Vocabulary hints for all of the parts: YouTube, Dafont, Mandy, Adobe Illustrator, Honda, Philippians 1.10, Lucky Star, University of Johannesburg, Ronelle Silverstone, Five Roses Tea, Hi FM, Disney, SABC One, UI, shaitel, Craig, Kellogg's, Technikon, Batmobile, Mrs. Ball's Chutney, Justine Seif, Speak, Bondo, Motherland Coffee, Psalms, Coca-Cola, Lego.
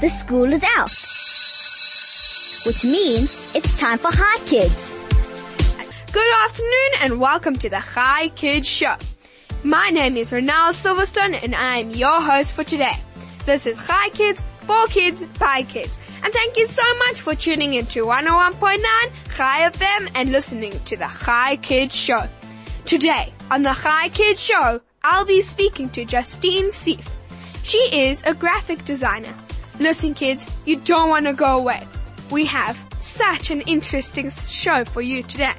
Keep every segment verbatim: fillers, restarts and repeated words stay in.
the school is out, which means it's time for Hi Kids. Good afternoon and welcome to the Hi Kids Show. My name is Ronelle Silverstone and I am your host for today. This is Hi Kids, for kids, by kids. And thank you so much for tuning in to one oh one point nine Chai F M and listening to the Chai Kids Show. Today, on the Chai Kids Show, I'll be speaking to Justine Seif. She is a graphic designer. Listen kids, you don't want to go away. We have such an interesting show for you today.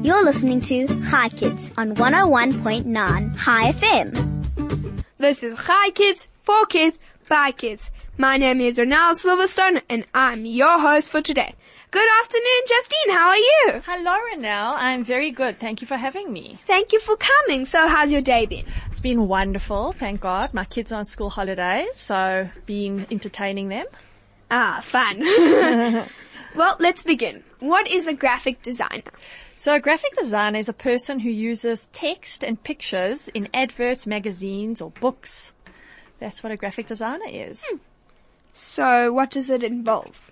You're listening to Hi Kids on one oh one point nine Hi F M. This is Hi Kids, for kids, by kids. My name is Ronelle Silverstone and I'm your host for today. Good afternoon, Justine. How are you? Hello, Ronelle. I'm very good. Thank you for having me. Thank you for coming. So how's your day been? It's been wonderful. Thank God. My kids are on school holidays, so been entertaining them. Ah, fun. Well, let's begin. What is a graphic designer? So a graphic designer is a person who uses text and pictures in adverts, magazines, or books. That's what a graphic designer is. Hmm. So what does it involve?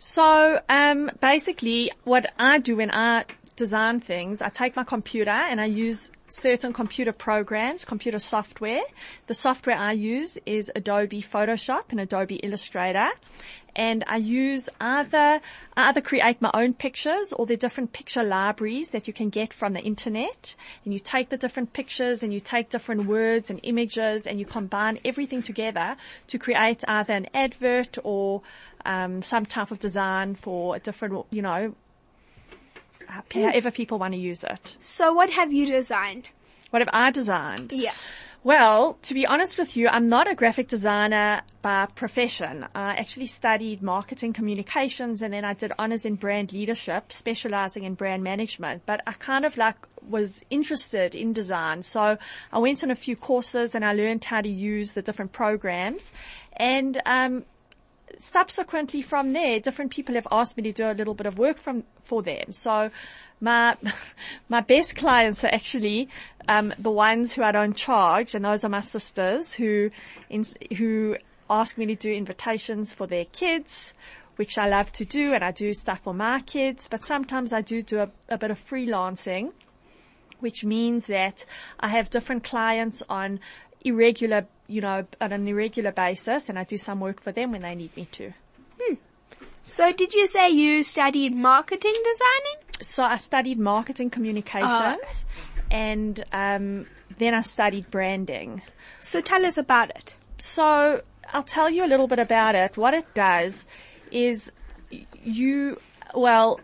So um basically what I do when I design things, I take my computer and I use certain computer programs, computer software. The software I use is Adobe Photoshop and Adobe Illustrator. And I use either, I either create my own pictures or the different picture libraries that you can get from the internet. And you take the different pictures and you take different words and images and you combine everything together to create either an advert or um, some type of design for a different, you know, however people want to use it. So what have you designed? What have I designed? Yeah. Well, to be honest with you, I'm not a graphic designer by profession. I actually studied marketing communications and then I did honors in brand leadership, specializing in brand management. But I kind of like was interested in design. So I went on a few courses and I learned how to use the different programs. And um subsequently from there, different people have asked me to do a little bit of work from for them. So my my best clients are actually um the ones who I don't charge, and those are my sisters who in, who ask me to do invitations for their kids, which I love to do, and I do stuff for my kids. But sometimes I do do a, a bit of freelancing, which means that I have different clients on irregular you know, on an irregular basis, and I do some work for them when they need me to. Hmm. So did you say you studied marketing designing? So I studied marketing communications uh, and um then I studied branding. So tell us about it. So I'll tell you a little bit about it. What it does is you, well,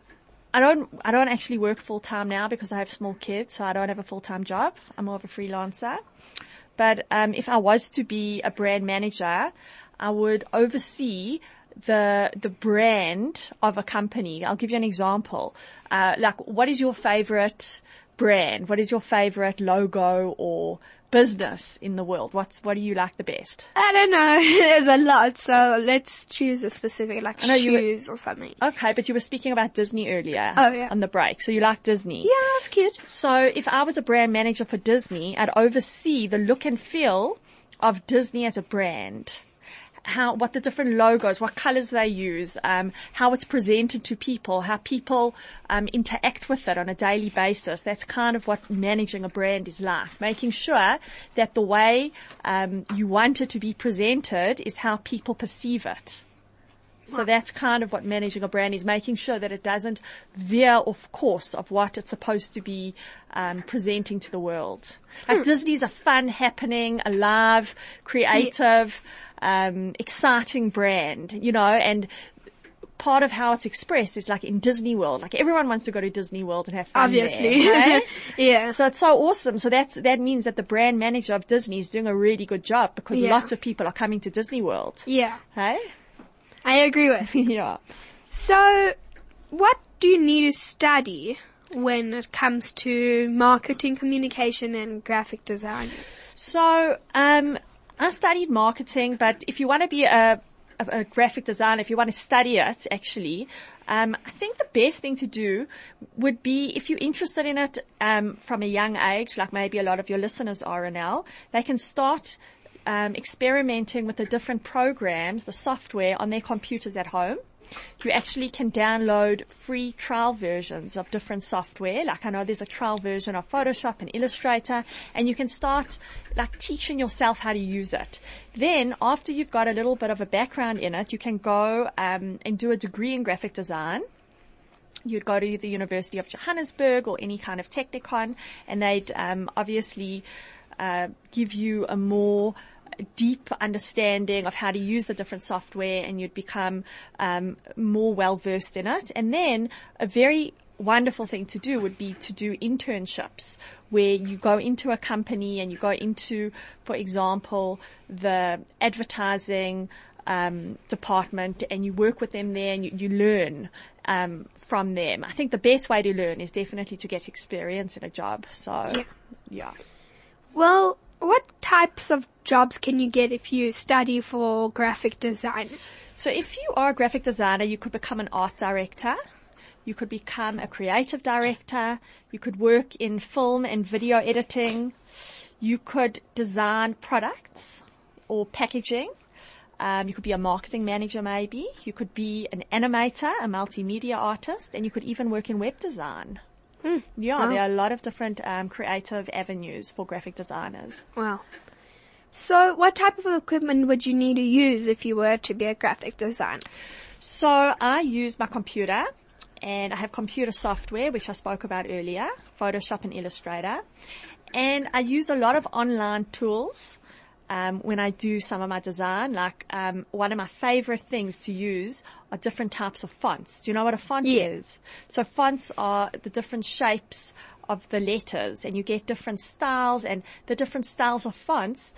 I don't, I don't actually work full time now because I have small kids, so I don't have a full-time job. I'm more of a freelancer. But um if I was to be a brand manager, I would oversee the the brand of a company. I'll give you an example. Uh like, what is your favorite brand? What is your favorite logo or business in the world? What's what do you like the best? I don't know. There's a lot, so let's choose a specific, like shoes were, or something. Okay, but you were speaking about Disney earlier. Oh yeah. On the break. So you like Disney? Yeah, that's cute. So if I was a brand manager for Disney, I'd oversee the look and feel of Disney as a brand. How, what the different logos, what colors they use, um, how it's presented to people, how people, um, interact with it on a daily basis. That's kind of what managing a brand is like. Making sure that the way, um, you want it to be presented is how people perceive it. So wow. That's kind of what managing a brand is, making sure that it doesn't veer off course of what it's supposed to be um presenting to the world. Like hmm. Disney's a fun, happening, alive, creative, yeah. um exciting brand, you know, and part of how it's expressed is like in Disney World. Like everyone wants to go to Disney World and have fun. Obviously. There, right? Yeah. So it's so awesome. So that's, that means that the brand manager of Disney is doing a really good job because yeah. lots of people are coming to Disney World. Yeah. Hey? I agree with. Yeah. So, what do you need to study when it comes to marketing, communication, and graphic design? So, um, I studied marketing, but if you want to be a, a, a graphic designer, if you want to study it, actually, um, I think the best thing to do would be, if you're interested in it um, from a young age, like maybe a lot of your listeners are now, they can start um, experimenting with the different programs, the software on their computers at home. You actually can download free trial versions of different software. Like I know there's a trial version of Photoshop and Illustrator, and you can start like teaching yourself how to use it. Then after you've got a little bit of a background in it, you can go um, and do a degree in graphic design. You'd go to the University of Johannesburg or any kind of Technikon, and they'd um, obviously uh, give you a more deep understanding of how to use the different software, and you'd become um, more well-versed in it. And then a very wonderful thing to do would be to do internships, where you go into a company and you go into, for example, the advertising um, department, and you work with them there, and you, you learn um, from them. I think the best way to learn is definitely to get experience in a job. So, yeah. yeah. Well, what types of jobs can you get if you study for graphic design? So if you are a graphic designer, you could become an art director. You could become a creative director. You could work in film and video editing. You could design products or packaging. Um, you could be a marketing manager maybe. You could be an animator, a multimedia artist, and you could even work in web design. Mm. Yeah, wow. There are a lot of different um, creative avenues for graphic designers. Wow. So what type of equipment would you need to use if you were to be a graphic designer? So I use my computer, and I have computer software, which I spoke about earlier, Photoshop and Illustrator. And I use a lot of online tools um, when I do some of my design. Like um, one of my favorite things to use are different types of fonts. Do you know what a font yeah. is? So fonts are the different shapes of the letters, and you get different styles, and the different styles of fonts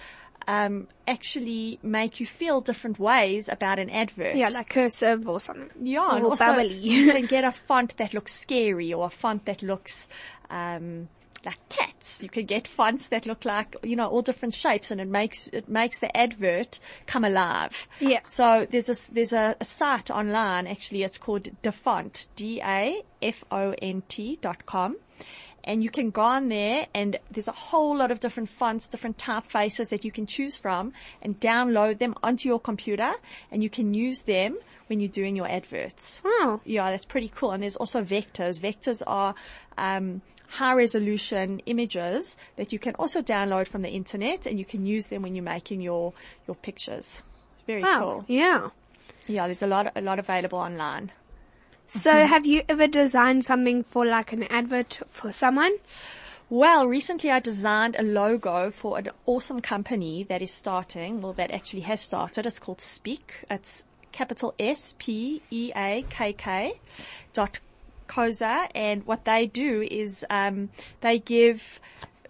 Um, actually make you feel different ways about an advert. Yeah, like cursive or something. Yeah, or and also bubbly. You can get a font that looks scary, or a font that looks um, like cats. You can get fonts that look like, you know, all different shapes, and it makes it makes the advert come alive. Yeah. So there's a there's a, a site online actually. It's called Dafont, D A F O N T dot com. And you can go on there, and there's a whole lot of different fonts, different typefaces that you can choose from, and download them onto your computer, and you can use them when you're doing your adverts. Wow. Yeah, that's pretty cool. And there's also vectors. Vectors are um high resolution images that you can also download from the internet, and you can use them when you're making your, your pictures. It's very wow. cool. Yeah. Yeah, there's a lot a lot available online. So have you ever designed something for like an advert for someone? Well, recently I designed a logo for an awesome company that is starting, well, that actually has started. It's called Speak. It's capital S P E A K K dot coza. And what they do is um they give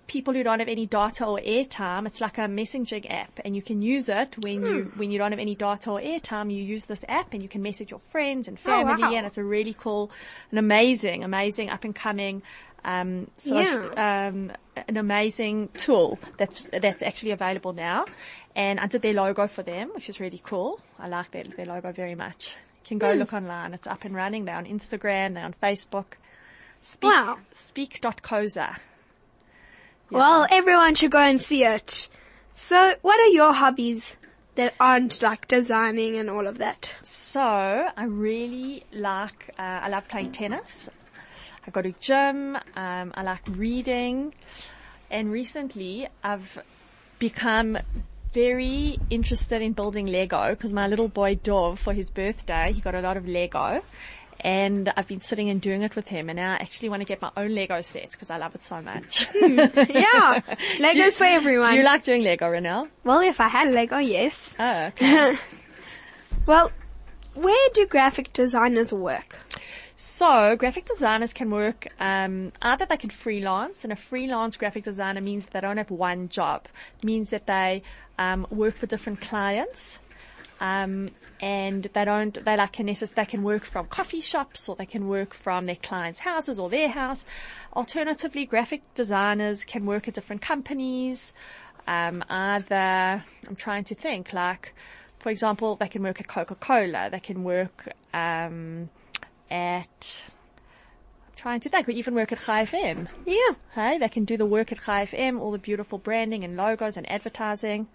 people who don't have any data or airtime, it's like a messaging app, and you can use it when mm. you when you don't have any data or airtime. You use this app, and you can message your friends and family, oh, wow. and it's a really cool, an amazing, amazing up and coming, um, so yeah. um, an amazing tool that's that's actually available now. And I did their logo for them, which is really cool. I like their their logo very much. You can go mm. look online; it's up and running. They're on Instagram, they're on Facebook. Speak, wow. Speak dot coza. Yeah. Well, everyone should go and see it. So what are your hobbies that aren't like designing and all of that? So I really like, uh, I love playing tennis. I go to gym. Um, I like reading. And recently I've become very interested in building Lego, because my little boy Dov, for his birthday, he got a lot of Lego. And I've been sitting and doing it with him, and now I actually want to get my own Lego set because I love it so much. yeah. Legos you, for everyone. Do you like doing Lego, Ronelle? Well, if I had Lego, yes. Oh, okay. Well, where do graphic designers work? So graphic designers can work, um, either they can freelance, and a freelance graphic designer means that they don't have one job. It means that they um, work for different clients. Um, and they don't, they like can, they can work from coffee shops, or they can work from their clients' houses or their house. Alternatively, graphic designers can work at different companies. Um, either, I'm trying to think, like, for example, they can work at Coca-Cola, they can work, um, at, trying to, they could even work at Hi F M. Yeah. Hey, they can do the work at Hi F M, all the beautiful branding and logos and advertising.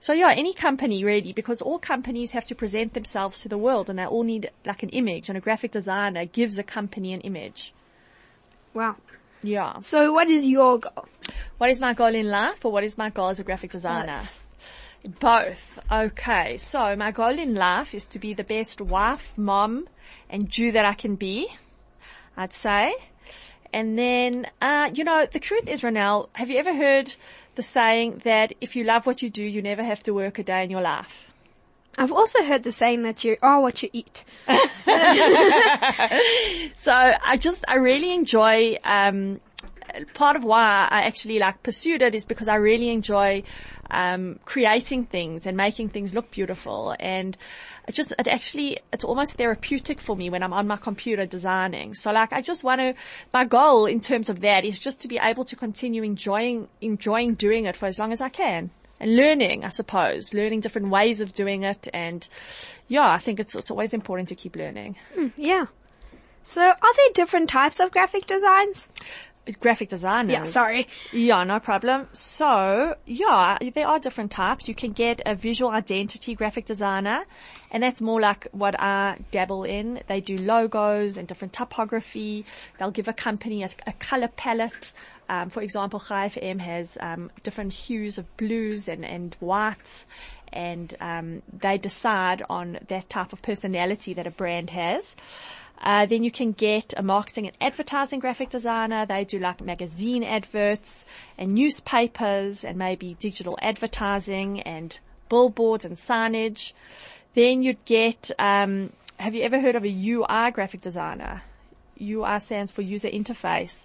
So yeah, any company really, because all companies have to present themselves to the world and they all need like an image, and a graphic designer gives a company an image. Wow. Yeah. So what is your goal? What is my goal in life, or what is my goal as a graphic designer? Both. Both. Okay. So my goal in life is to be the best wife, mom, and Jew that I can be, I'd say. And then, uh, you know, the truth is, Ronelle, have you ever heard the saying that if you love what you do, you never have to work a day in your life? I've also heard the saying that you are what you eat. So I just, I really enjoy, um, part of why I actually like pursued it is because I really enjoy, um, creating things and making things look beautiful. And it just, it actually, it's almost therapeutic for me when I'm on my computer designing. So like, I just want to, my goal in terms of that is just to be able to continue enjoying, enjoying doing it for as long as I can. And learning, I suppose, learning different ways of doing it. And yeah, I think it's it's always important to keep learning. Mm, yeah. So are there different types of graphic designs? Graphic designers. Yeah, sorry. Yeah, no problem. So yeah, there are different types. You can get a visual identity graphic designer, and that's more like what I dabble in. They do logos and different typography. They'll give a company a, a color palette. Um, for example, Chai F M has um, different hues of blues and, and whites, and um, they decide on that type of personality that a brand has. Uh, then you can get a marketing and advertising graphic designer. They do like magazine adverts and newspapers and maybe digital advertising and billboards and signage. Then you'd get, um, have you ever heard of a U I graphic designer? U I stands for user interface.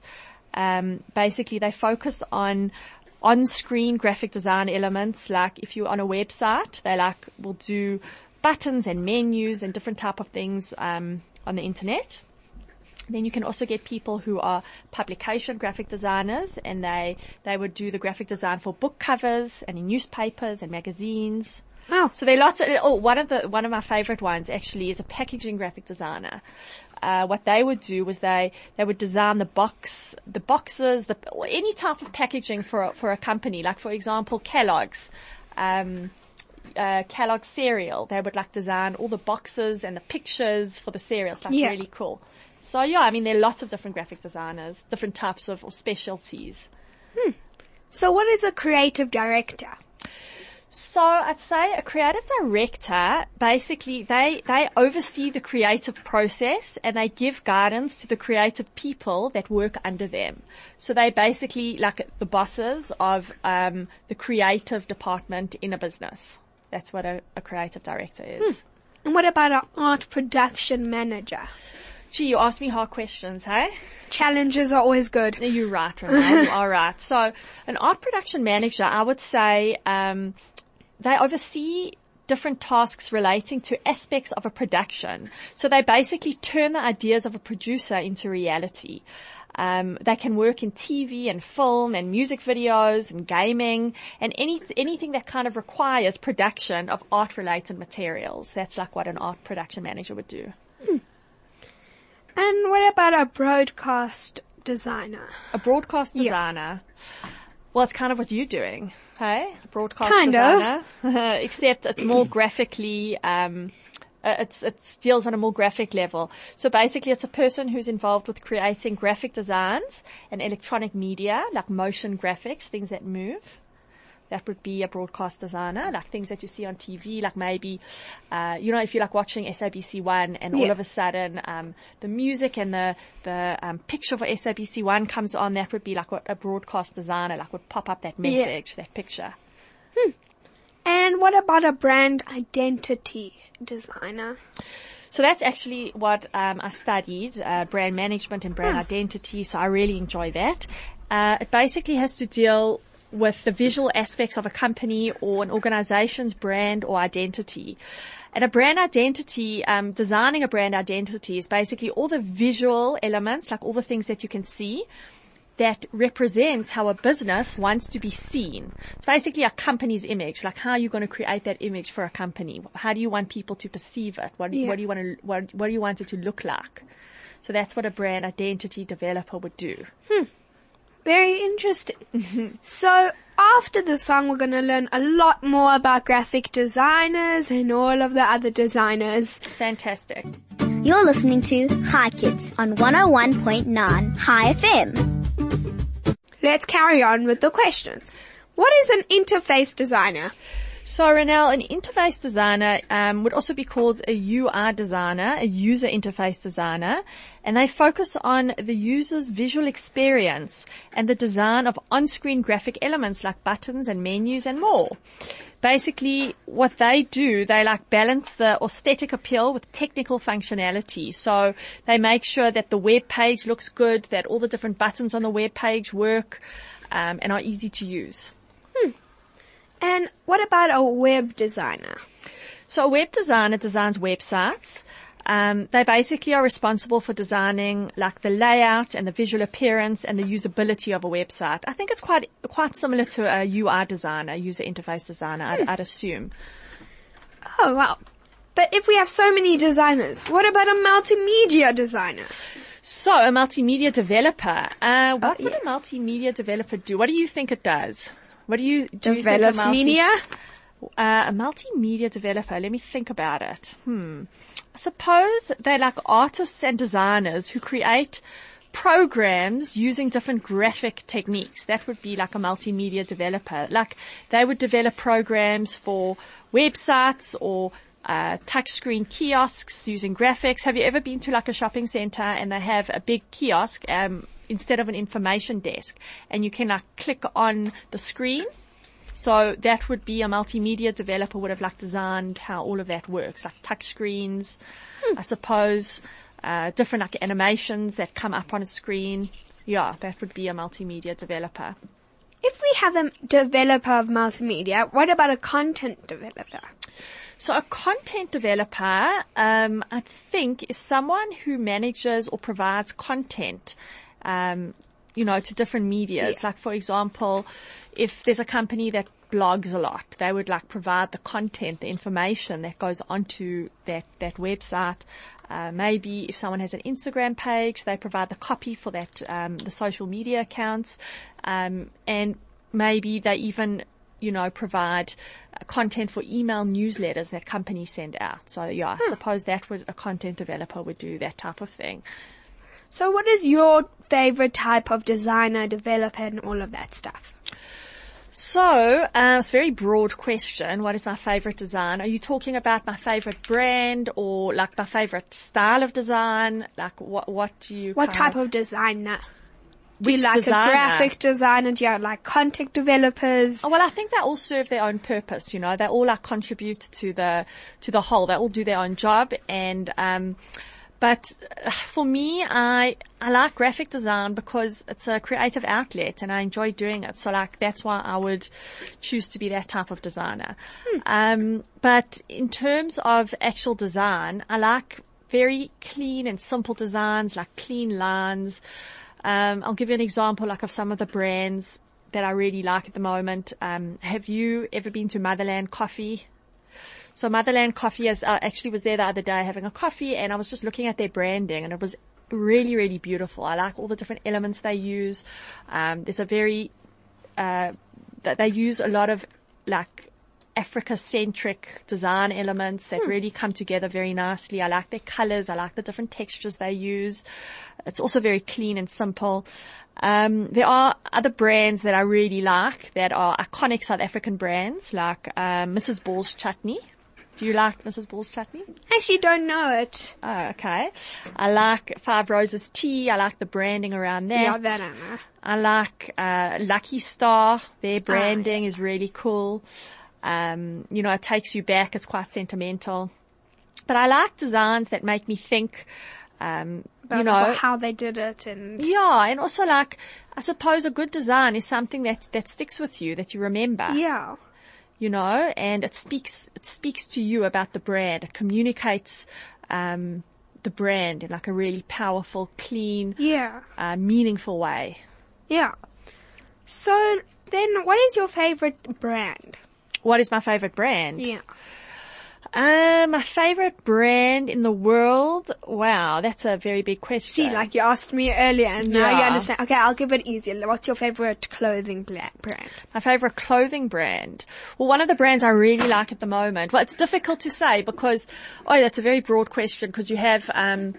Um, basically they focus on on-screen graphic design elements. Like if you're on a website, they like will do buttons and menus and different type of things, um, on the internet. Then you can also get people who are publication graphic designers, and they, they would do the graphic design for book covers and in newspapers and magazines. Wow. So there are lots of, oh, one of the, one of my favorite ones actually is a packaging graphic designer. Uh, what they would do was they, they would design the box, the boxes, the, or any type of packaging for a, for a company. Like for example, Kellogg's, um, uh, Kellogg's cereal. They would like design all the boxes and the pictures for the cereal. It's like yeah. really cool. So yeah, I mean, there are lots of different graphic designers, different types of or specialties. Hmm. So what is a creative director? So I'd say a creative director, basically they, they oversee the creative process and they give guidance to the creative people that work under them. So they basically like the bosses of, um, the creative department in a business. That's what a, a creative director is. Hmm. And what about an art production manager? Gee, you asked me hard questions, hey? Challenges are always good. You're right, Ronelle. You are right. So an art production manager, I would say, um, they oversee different tasks relating to aspects of a production. So they basically turn the ideas of a producer into reality. Um, they can work in T V and film and music videos and gaming and any anything that kind of requires production of art-related materials. That's like what an art production manager would do. Hmm. And what about a broadcast designer? A broadcast designer? Yeah. Well, it's kind of what you're doing, hey? A broadcast kind designer. Kind of. Except it's more graphically, um, it's, it deals on a more graphic level. So basically it's a person who's involved with creating graphic designs and electronic media, like motion graphics, things that move. That would be a broadcast designer, like things that you see on T V, like maybe, uh, you know, if you're like watching S A B C One and yeah. all of a sudden, um, the music and the, the, um, picture for S A B C One comes on, that would be like what a broadcast designer, like would pop up that message, yeah. that picture. Hmm. And what about a brand identity designer? So that's actually what, um, I studied, uh, brand management and brand hmm. identity. So I really enjoy that. Uh, it basically has to deal with the visual aspects of a company or an organization's brand or identity. And a brand identity, um, designing a brand identity is basically all the visual elements, like all the things that you can see, that represents how a business wants to be seen. It's basically a company's image, like how you're going to create that image for a company. How do you want people to perceive it? What, yeah. what do you want to, what, what do you want it to look like? So that's what a brand identity developer would do. Hmm. Very interesting. So after the song, we're going to learn a lot more about graphic designers and all of the other designers. Fantastic. You're listening to Hi Kids on one oh one point nine Hi F M. Let's carry on with the questions. What is an interface designer? So, Ronelle, an interface designer um, would also be called a U I designer, a user interface designer, and they focus on the user's visual experience and the design of on-screen graphic elements like buttons and menus and more. Basically, what they do, they like balance the aesthetic appeal with technical functionality. So they make sure that the web page looks good, that all the different buttons on the web page work um, and are easy to use. Hmm. And what about a web designer? So a web designer designs websites. Um, they basically are responsible for designing like the layout and the visual appearance and the usability of a website. I think it's quite quite similar to a U I designer, user interface designer, I'd, hmm. I'd assume. Oh, wow. But if we have so many designers, what about a multimedia designer? So a multimedia developer. Uh, what oh, would yeah. a multimedia developer do? What do you think it does? What do you do? You think a multi- media? Uh, a multimedia developer. Let me think about it. Hmm. I suppose they're like artists and designers who create programs using different graphic techniques. That would be like a multimedia developer. Like they would develop programs for websites or uh touchscreen kiosks using graphics. Have you ever been to like a shopping center and they have a big kiosk um instead of an information desk and you can like click on the screen? So that would be a multimedia developer would have like designed how all of that works, like touchscreens, hmm. I suppose, uh different like animations that come up on a screen. Yeah, that would be a multimedia developer. If we have a developer of multimedia, what about a content developer? So a content developer, um, I think, is someone who manages or provides content, um, you know, to different medias. Yeah. Like, for example, if there's a company that blogs a lot, they would like provide the content, the information that goes onto that, that website. Uh, maybe if someone has an Instagram page, they provide the copy for that, um, the social media accounts. Um, and maybe they even, you know, provide uh, content for email newsletters that companies send out. So yeah, hmm. I suppose that would, a content developer would do that type of thing. So what is your favorite type of designer, developer and all of that stuff? So, uh, it's a very broad question. What is my favorite design? Are you talking about my favorite brand or like my favorite style of design? Like what, what do you... What type of, of designer? Do you like designer? A graphic designer? Do you like content developers? Oh, well, I think they all serve their own purpose, you know. They all like contribute to the, to the whole. They all do their own job and, um, but for me, I, I like graphic design because it's a creative outlet and I enjoy doing it. So like, that's why I would choose to be that type of designer. Hmm. Um, but in terms of actual design, I like very clean and simple designs, like clean lines. Um, I'll give you an example, like of some of the brands that I really like at the moment. Um, have you ever been to Motherland Coffee? So Motherland Coffee is, uh, actually was there the other day having a coffee and I was just looking at their branding and it was really, really beautiful. I like all the different elements they use. Um, there's a very, uh, they use a lot of like Africa-centric design elements that hmm. really come together very nicely. I like their colors. I like the different textures they use. It's also very clean and simple. Um, there are other brands that I really like that are iconic South African brands like, um, Missus Ball's Chutney. Do you like Missus Ball's Chutney? I actually don't know it. Oh, okay. I like Five Roses Tea. I like the branding around that. Yeah, that I know. I like, uh, Lucky Star. Their branding oh, yeah. is really cool. Um, you know, it takes you back. It's quite sentimental. But I like designs that make me think, um, you know, how they did it and... Yeah, and also like, I suppose a good design is something that, that sticks with you, that you remember. Yeah. You know, and it speaks, it speaks to you about the brand. It communicates, um, the brand in like a really powerful, clean, yeah, uh, meaningful way. Yeah. So then what is your favorite brand? What is my favorite brand? Yeah. Um, my favorite brand in the world? Wow, that's a very big question. See, like you asked me earlier and yeah. now you understand. Okay, I'll give it easier. What's your favorite clothing brand? My favorite clothing brand? Well, one of the brands I really like at the moment. Well, it's difficult to say because, oh, that's a very broad question because you have, um,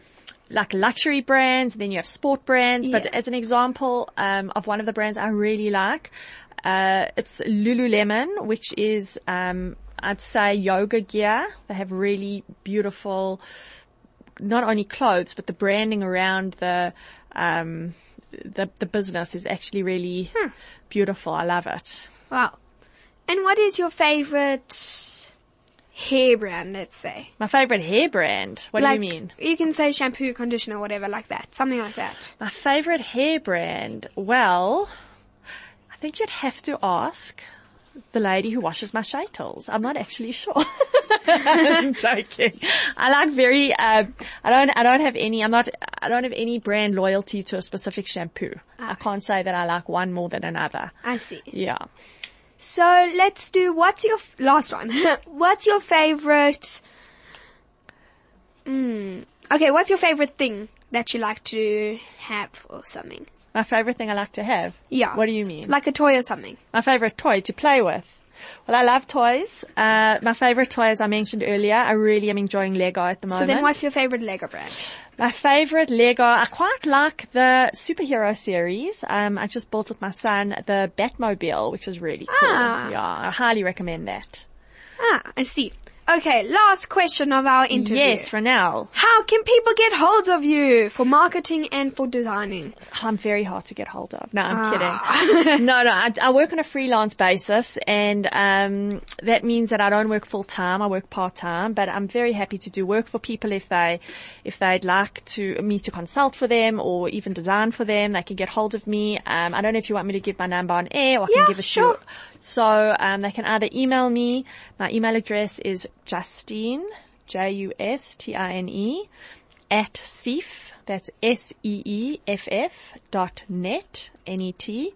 like luxury brands, and then you have sport brands. Yeah. But as an example, um, of one of the brands I really like, uh, it's Lululemon, which is, um, I'd say yoga gear. They have really beautiful, not only clothes, but the branding around the, um, the, the business is actually really hmm. beautiful. I love it. Wow. And what is your favorite hair brand, let's say? My favorite hair brand? What like, do you mean? You can say shampoo, conditioner, whatever, like that. Something like that. My favorite hair brand? Well, I think you'd have to ask the lady who washes my shaitels. I'm not actually sure. I'm joking. I like very, uh, I don't, I don't have any, I'm not, I don't have any brand loyalty to a specific shampoo. Ah. I can't say that I like one more than another. I see. Yeah. So let's do, what's your, f- last one. What's your favorite, mm, okay, what's your favorite thing that you like to have or something? My favorite thing I like to have? Yeah. What do you mean? Like a toy or something. My favorite toy to play with. Well, I love toys. Uh, my favorite toy, as I mentioned earlier, I really am enjoying Lego at the moment. So then what's your favorite Lego brand? My favorite Lego, I quite like the superhero series. Um, I just bought with my son the Batmobile, which is really cool. Ah. Yeah, I highly recommend that. Ah, I see. Okay, last question of our interview. Yes, Ronelle. How can people get hold of you for marketing and for designing? I'm very hard to get hold of. No, I'm ah. kidding. No, no, I, I work on a freelance basis, and um, that means that I don't work full time. I work part time, but I'm very happy to do work for people if they, if they'd like to me to consult for them or even design for them. They can get hold of me. Um, I don't know if you want me to give my number on air, or I yeah, can give a sure. shoot. So um, they can either email me. My email address is Justine, J U S T I N E, at S E E F, that's S E E F F dot net, N E T,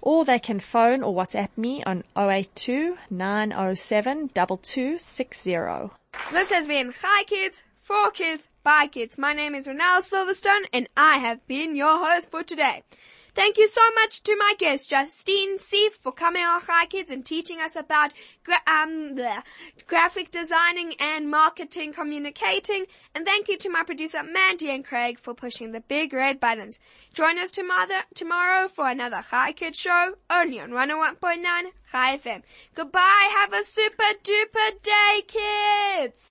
or they can phone or WhatsApp me on oh eight two, nine oh seven, two two six oh. This has been Hi Kids, for Kids, by Kids. My name is Ronelle Silverstone and I have been your host for today. Thank you so much to my guest, Justine Seif, for coming on Hi Kids and teaching us about gra- um, bleh, graphic designing and marketing, communicating. And thank you to my producer, Mandy and Craig, for pushing the big red buttons. Join us tomorrow, tomorrow for another Hi Kids show, only on one oh one point nine Hi F M. Goodbye. Have a super duper day, kids.